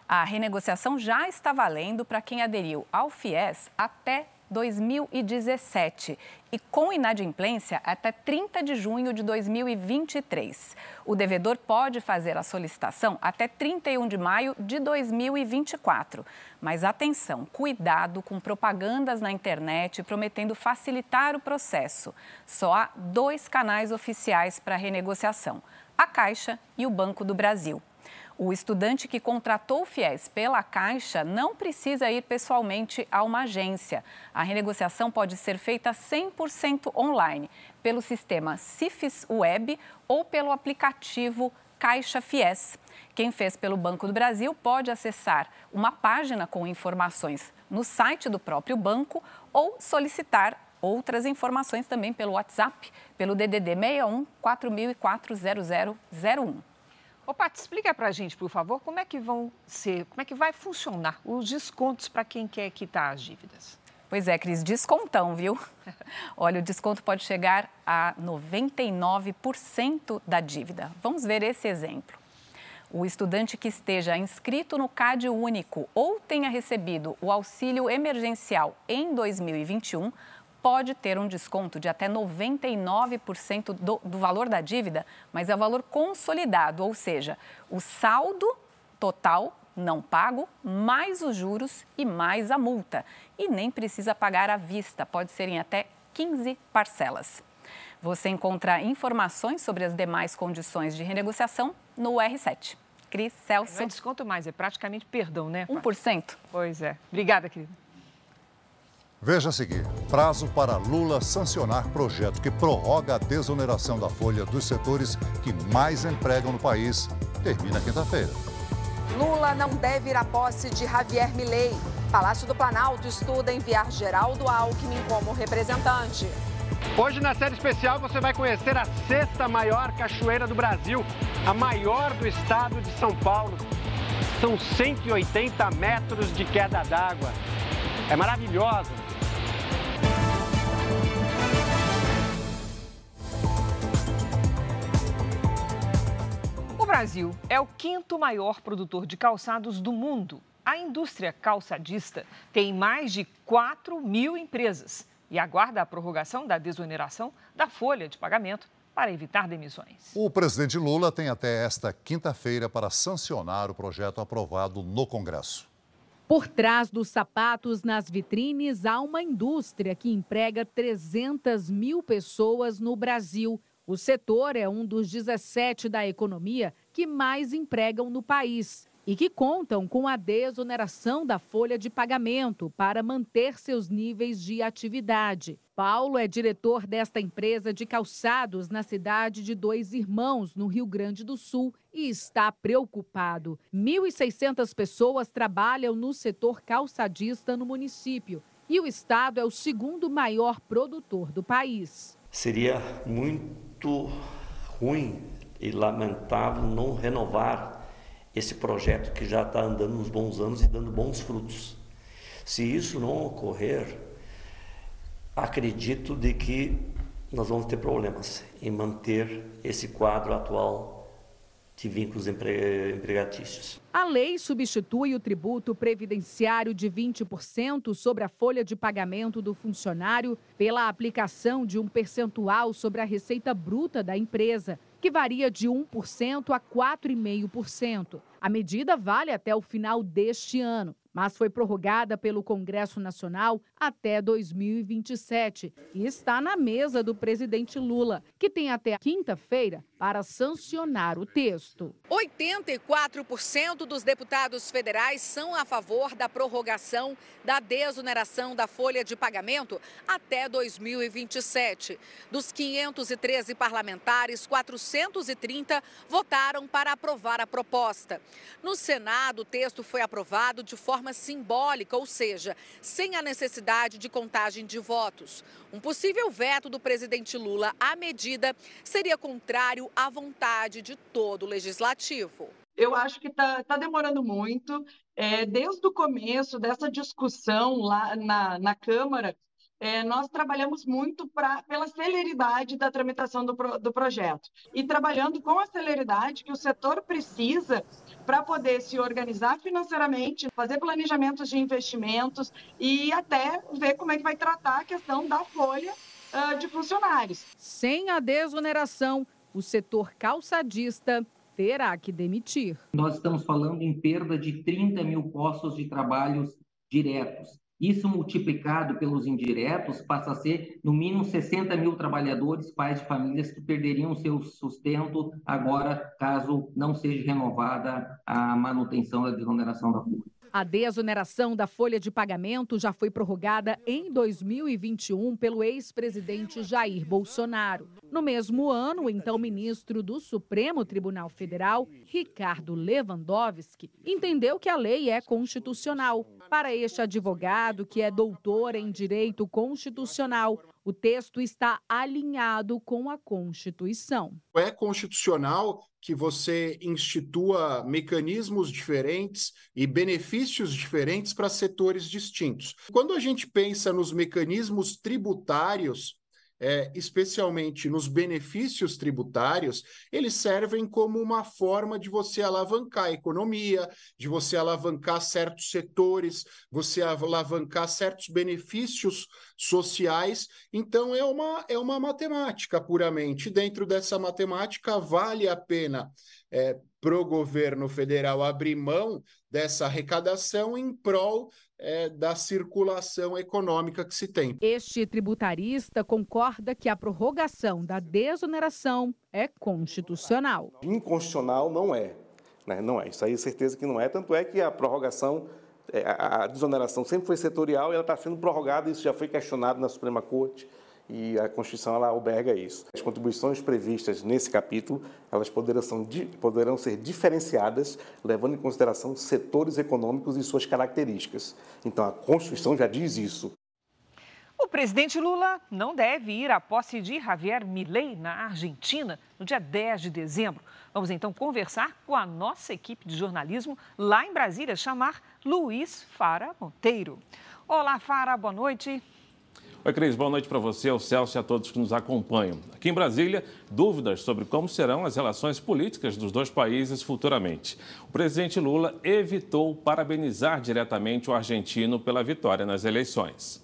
A renegociação já está valendo para quem aderiu ao FIES até 2017 e com inadimplência até 30 de junho de 2023. O devedor pode fazer a solicitação até 31 de maio de 2024. Mas atenção, cuidado com propagandas na internet prometendo facilitar o processo. Só há dois canais oficiais para renegociação: a Caixa e o Banco do Brasil. O estudante que contratou o FIES pela Caixa não precisa ir pessoalmente a uma agência. A renegociação pode ser feita 100% online, pelo sistema CIFES Web ou pelo aplicativo Caixa FIES. Quem fez pelo Banco do Brasil pode acessar uma página com informações no site do próprio banco ou solicitar outras informações também pelo WhatsApp, pelo DDD 61 4004 0001. Ô, Paty, explica pra gente, por favor, como é que vai funcionar os descontos para quem quer quitar as dívidas? Pois é, Cris, descontão, viu? Olha, o desconto pode chegar a 99% da dívida. Vamos ver esse exemplo. O estudante que esteja inscrito no CAD Único ou tenha recebido o auxílio emergencial em 2021 pode ter um desconto de até 99% do valor da dívida, mas é o valor consolidado, ou seja, o saldo total não pago, mais os juros e mais a multa. E nem precisa pagar à vista, pode ser em até 15 parcelas. Você encontra informações sobre as demais condições de renegociação no R7. Cris, Celso. Não é desconto mais, é praticamente perdão, né? 1%. Pois é. Obrigada, querida. Veja a seguir, prazo para Lula sancionar projeto que prorroga a desoneração da folha dos setores que mais empregam no país, termina quinta-feira. Lula não deve ir à posse de Javier Milei. Palácio do Planalto estuda enviar Geraldo Alckmin como representante. Hoje, na série especial, você vai conhecer a sexta maior cachoeira do Brasil, a maior do estado de São Paulo. São 180 metros de queda d'água. É maravilhosa. O Brasil é o quinto maior produtor de calçados do mundo. A indústria calçadista tem mais de 4 mil empresas e aguarda a prorrogação da desoneração da folha de pagamento para evitar demissões. O presidente Lula tem até esta quinta-feira para sancionar o projeto aprovado no Congresso. Por trás dos sapatos nas vitrines, há uma indústria que emprega 300 mil pessoas no Brasil. O setor é um dos 17 da economia que mais empregam no país e que contam com a desoneração da folha de pagamento para manter seus níveis de atividade. Paulo é diretor desta empresa de calçados na cidade de Dois Irmãos, no Rio Grande do Sul, e está preocupado. 1.600 pessoas trabalham no setor calçadista no município e o estado é o segundo maior produtor do país. Seria muito ruim e lamentável não renovar esse projeto que já está andando uns bons anos e dando bons frutos. Se isso não ocorrer, acredito de que nós vamos ter problemas em manter esse quadro atual de vínculos empregatícios. A lei substitui o tributo previdenciário de 20% sobre a folha de pagamento do funcionário pela aplicação de um percentual sobre a receita bruta da empresa, que varia de 1% a 4,5%. A medida vale até o final deste ano, mas foi prorrogada pelo Congresso Nacional até 2027 e está na mesa do presidente Lula, que tem até quinta-feira para sancionar o texto. 84% dos deputados federais são a favor da prorrogação da desoneração da folha de pagamento até 2027. Dos 513 parlamentares, 430 votaram para aprovar a proposta. No Senado, o texto foi aprovado de forma simbólica, ou seja, sem a necessidade de contagem de votos. Um possível veto do presidente Lula à medida seria contrário à vontade de todo o legislativo. Eu acho que está demorando muito. Desde o começo dessa discussão lá na Câmara, nós trabalhamos muito pela celeridade da tramitação do projeto e trabalhando com a celeridade que o setor precisa para poder se organizar financeiramente, fazer planejamentos de investimentos e até ver como é que vai tratar a questão da folha de funcionários. Sem a desoneração, o setor calçadista terá que demitir. Nós estamos falando em perda de 30 mil postos de trabalho diretos. Isso multiplicado pelos indiretos passa a ser, no mínimo, 60 mil trabalhadores, pais de famílias que perderiam seu sustento agora, caso não seja renovada a manutenção da desoneração da folha. A desoneração da folha de pagamento já foi prorrogada em 2021 pelo ex-presidente Jair Bolsonaro. No mesmo ano, o então ministro do Supremo Tribunal Federal, Ricardo Lewandowski, entendeu que a lei é constitucional. Para este advogado, que é doutor em direito constitucional, o texto está alinhado com a Constituição. É constitucional que você institua mecanismos diferentes e benefícios diferentes para setores distintos. Quando a gente pensa nos mecanismos tributários, especialmente nos benefícios tributários, eles servem como uma forma de você alavancar a economia, de você alavancar certos setores, você alavancar certos benefícios sociais. Então, é uma matemática puramente. Dentro dessa matemática, vale a pena para o governo federal abrir mão dessa arrecadação em prol da circulação econômica que se tem. Este tributarista concorda que a prorrogação da desoneração é constitucional. Inconstitucional não é, né? Não é. Isso aí é certeza que não é, tanto é que a prorrogação... A desoneração sempre foi setorial e ela está sendo prorrogada, isso já foi questionado na Suprema Corte e a Constituição ela alberga isso. As contribuições previstas nesse capítulo, elas poderão ser diferenciadas, levando em consideração setores econômicos e suas características. Então, a Constituição já diz isso. O presidente Lula não deve ir à posse de Javier Milei na Argentina no dia 10 de dezembro. Vamos então conversar com a nossa equipe de jornalismo lá em Brasília, chamar Luiz Fara Monteiro. Olá, Fara, boa noite. Oi, Cris, boa noite para você, ao Celso e a todos que nos acompanham. Aqui em Brasília, dúvidas sobre como serão as relações políticas dos dois países futuramente. O presidente Lula evitou parabenizar diretamente o argentino pela vitória nas eleições.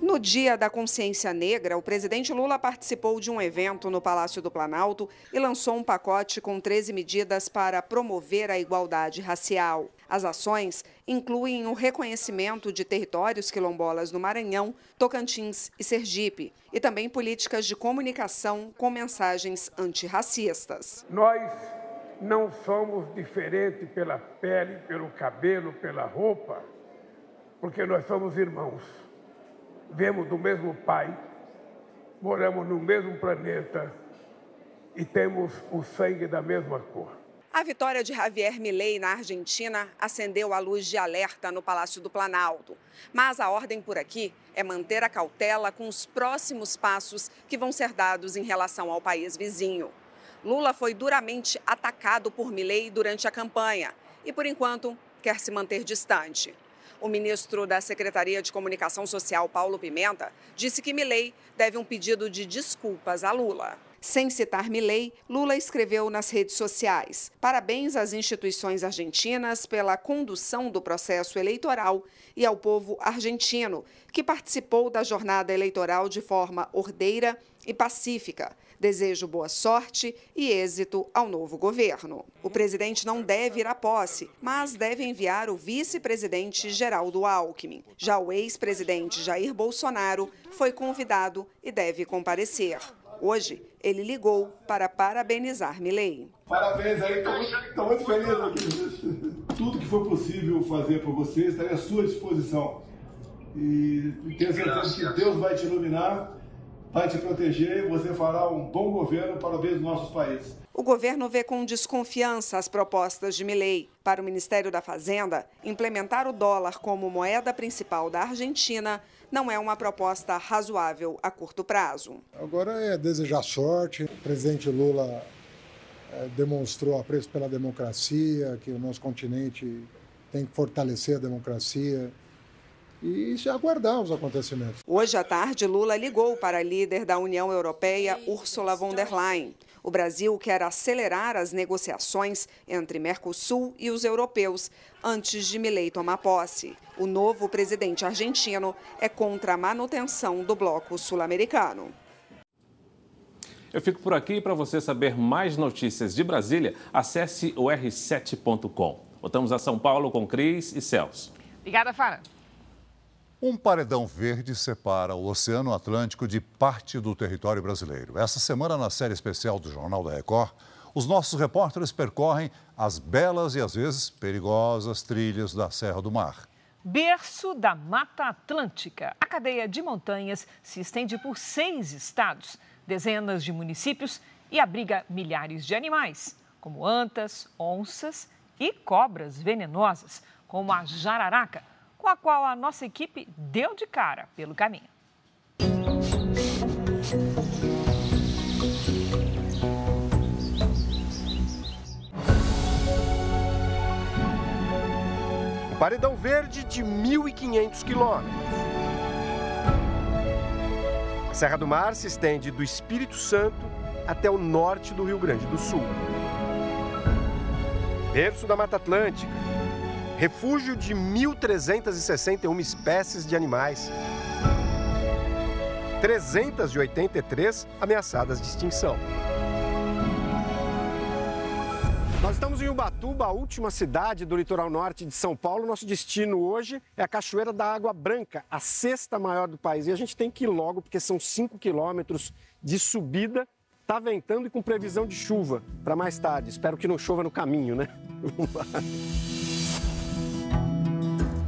No Dia da Consciência Negra, o presidente Lula participou de um evento no Palácio do Planalto e lançou um pacote com 13 medidas para promover a igualdade racial. As ações incluem o reconhecimento de territórios quilombolas no Maranhão, Tocantins e Sergipe, e também políticas de comunicação com mensagens antirracistas. Nós não somos diferentes pela pele, pelo cabelo, pela roupa, porque nós somos irmãos. Vemos do mesmo pai, moramos no mesmo planeta e temos o sangue da mesma cor. A vitória de Javier Milei na Argentina acendeu a luz de alerta no Palácio do Planalto. Mas a ordem por aqui é manter a cautela com os próximos passos que vão ser dados em relação ao país vizinho. Lula foi duramente atacado por Milei durante a campanha e, por enquanto, quer se manter distante. O ministro da Secretaria de Comunicação Social, Paulo Pimenta, disse que Milei deve um pedido de desculpas a Lula. Sem citar Milei, Lula escreveu nas redes sociais: parabéns às instituições argentinas pela condução do processo eleitoral e ao povo argentino, que participou da jornada eleitoral de forma ordeira e pacífica. Desejo boa sorte e êxito ao novo governo. O presidente não deve ir à posse, mas deve enviar o vice-presidente Geraldo Alckmin. Já o ex-presidente Jair Bolsonaro foi convidado e deve comparecer. Hoje, ele ligou para parabenizar Milei. Parabéns aí, estou muito feliz aqui. Tudo que for possível fazer por você, estarei à sua disposição. E tenho certeza que Deus vai te iluminar, vai te proteger e você fará um bom governo para o bem dos nossos países. O governo vê com desconfiança as propostas de Milei. Para o Ministério da Fazenda, implementar o dólar como moeda principal da Argentina não é uma proposta razoável a curto prazo. Agora é desejar sorte. O presidente Lula demonstrou apreço pela democracia, que o nosso continente tem que fortalecer a democracia, e aguardar os acontecimentos. Hoje à tarde, Lula ligou para a líder da União Europeia, Ursula von der Leyen. O Brasil quer acelerar as negociações entre Mercosul e os europeus antes de Milei tomar posse. O novo presidente argentino é contra a manutenção do bloco sul-americano. Eu fico por aqui. Para você saber mais notícias de Brasília, acesse o r7.com. Voltamos a São Paulo com Cris e Celso. Obrigada, Fara. Um paredão verde separa o Oceano Atlântico de parte do território brasileiro. Essa semana, na série especial do Jornal da Record, os nossos repórteres percorrem as belas e, às vezes, perigosas trilhas da Serra do Mar. Berço da Mata Atlântica, a cadeia de montanhas se estende por 6 estados, dezenas de municípios e abriga milhares de animais, como antas, onças e cobras venenosas, como a jararaca, com a qual a nossa equipe deu de cara pelo caminho. O paredão verde de 1.500 quilômetros. A Serra do Mar se estende do Espírito Santo até o norte do Rio Grande do Sul. Berço da Mata Atlântica. Refúgio de 1.361 espécies de animais, 383 ameaçadas de extinção. Nós estamos em Ubatuba, a última cidade do litoral norte de São Paulo. Nosso destino hoje é a Cachoeira da Água Branca, a 6ª maior do país. E a gente tem que ir logo, porque são 5 quilômetros de subida. Está ventando e com previsão de chuva para mais tarde. Espero que não chova no caminho, né? Vamos lá.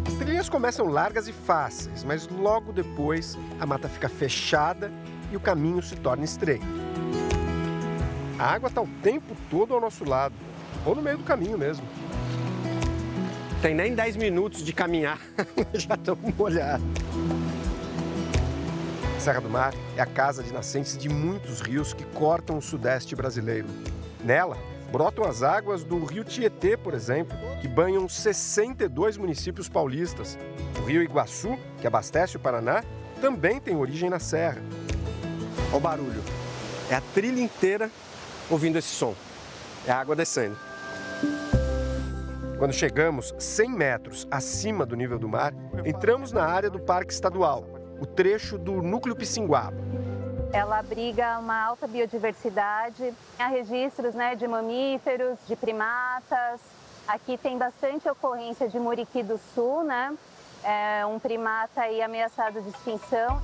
As trilhas começam largas e fáceis, mas logo depois a mata fica fechada e o caminho se torna estreito. A água está o tempo todo ao nosso lado, ou no meio do caminho mesmo. Não tem nem 10 minutos de caminhar, já estamos molhados. A Serra do Mar é a casa de nascentes de muitos rios que cortam o sudeste brasileiro. Nela, brotam as águas do rio Tietê, por exemplo, que banham 62 municípios paulistas. O rio Iguaçu, que abastece o Paraná, também tem origem na serra. Olha o barulho. É a trilha inteira ouvindo esse som. É a água descendo. Quando chegamos 100 metros acima do nível do mar, entramos na área do Parque Estadual, o trecho do Núcleo Pissinguaba. Ela abriga uma alta biodiversidade, há registros, né, de mamíferos, de primatas. Aqui tem bastante ocorrência de muriqui do sul, né? É um primata aí ameaçado de extinção.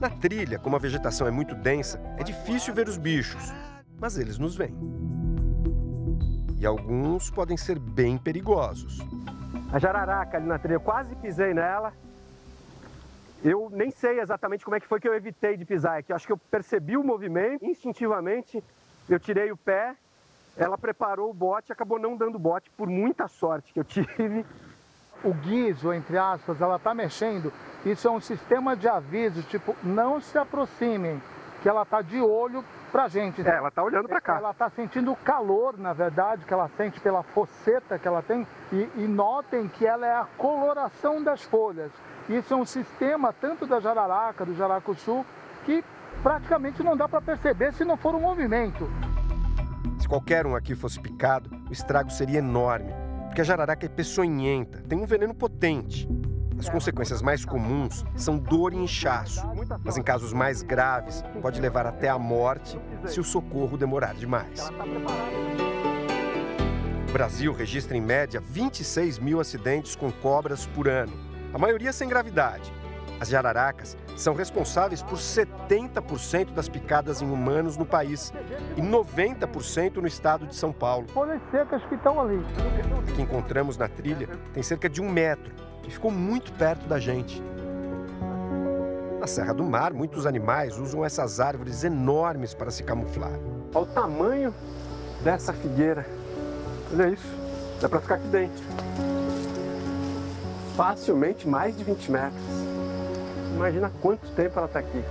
Na trilha, como a vegetação é muito densa, é difícil ver os bichos, mas eles nos veem. E alguns podem ser bem perigosos. A jararaca ali na trilha, eu quase pisei nela. Eu nem sei exatamente como é que foi que eu evitei de pisar aqui. Acho que eu percebi o movimento, instintivamente eu tirei o pé, ela preparou o bote, acabou não dando bote, por muita sorte que eu tive. O guiso, entre aspas, ela está mexendo, isso é um sistema de aviso, tipo, não se aproximem, que ela está de olho pra gente. Né? É, ela está olhando pra cá. Ela está sentindo o calor, na verdade, que ela sente pela foceta que ela tem, e notem que ela é a coloração das folhas. Isso é um sistema tanto da jararaca, do jaracuçu, que praticamente não dá para perceber se não for um movimento. Se qualquer um aqui fosse picado, o estrago seria enorme, porque a jararaca é peçonhenta, tem um veneno potente. As consequências mais comuns são dor e inchaço, mas em casos mais graves pode levar até à morte se o socorro demorar demais. O Brasil registra em média 26 mil acidentes com cobras por ano. A maioria sem gravidade. As jararacas são responsáveis por 70% das picadas em humanos no país e 90% no estado de São Paulo. Folhas secas que estão ali. O que encontramos na trilha tem cerca de 1 metro e ficou muito perto da gente. Na Serra do Mar, muitos animais usam essas árvores enormes para se camuflar. Olha o tamanho dessa figueira. Olha isso, dá para ficar aqui dentro. Facilmente mais de 20 metros. Imagina quanto tempo ela está aqui.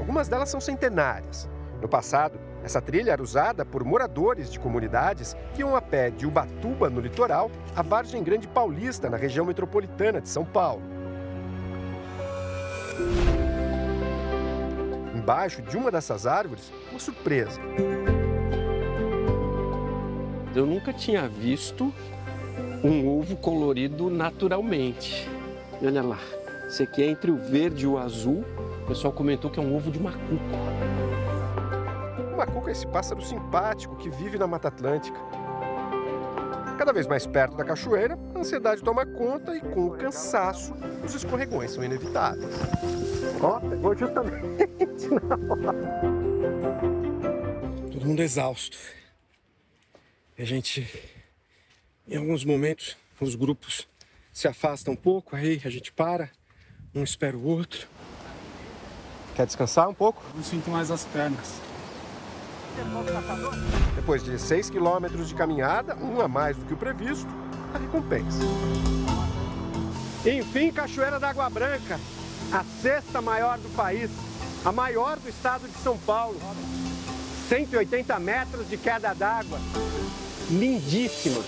Algumas delas são centenárias. No passado, essa trilha era usada por moradores de comunidades que iam a pé de Ubatuba, no litoral, à Vargem Grande Paulista, na região metropolitana de São Paulo. Embaixo de uma dessas árvores, uma surpresa. Eu nunca tinha visto um ovo colorido naturalmente. E olha lá, esse aqui é entre o verde e o azul. O pessoal comentou que é um ovo de macuco. O macuco é esse pássaro simpático que vive na Mata Atlântica. Cada vez mais perto da cachoeira, a ansiedade toma conta e, com o cansaço, os escorregões são inevitáveis. Ó, pegou justamente na hora. Todo mundo exausto. A gente, em alguns momentos, os grupos se afastam um pouco, aí a gente para, um espera o outro. Quer descansar um pouco? Não sinto mais as pernas. Depois de 6 quilômetros de caminhada, um a mais do que o previsto, a recompensa. Enfim, Cachoeira da Água Branca, a 6ª maior do país, a maior do estado de São Paulo. 180 metros de queda d'água, lindíssima.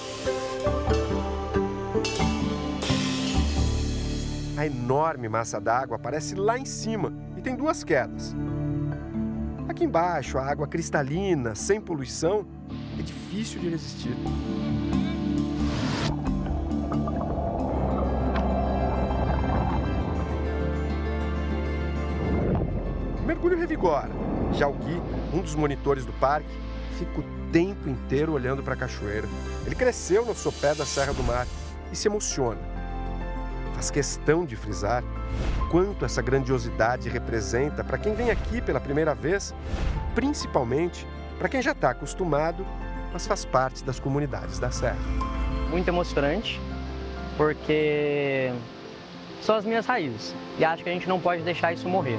A enorme massa d'água aparece lá em cima e tem 2 quedas. Aqui embaixo, a água cristalina, sem poluição, é difícil de resistir. O mergulho revigora. Já o Gui, um dos monitores do parque, fica o tempo inteiro olhando para a cachoeira. Ele cresceu no sopé da Serra do Mar e se emociona. Faz questão de frisar quanto essa grandiosidade representa para quem vem aqui pela primeira vez, principalmente para quem já está acostumado, mas faz parte das comunidades da Serra. Muito emocionante, porque são as minhas raízes e acho que a gente não pode deixar isso morrer.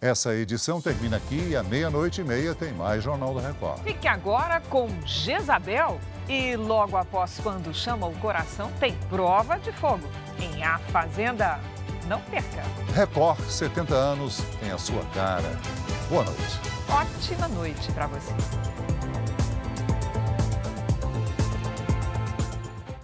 Essa edição termina aqui e à 00h30 tem mais Jornal da Record. Fique agora com Jezabel e logo após Quando Chama o Coração tem Prova de Fogo em A Fazenda. Não perca. Record 70 anos tem a sua cara. Boa noite. Ótima noite para você.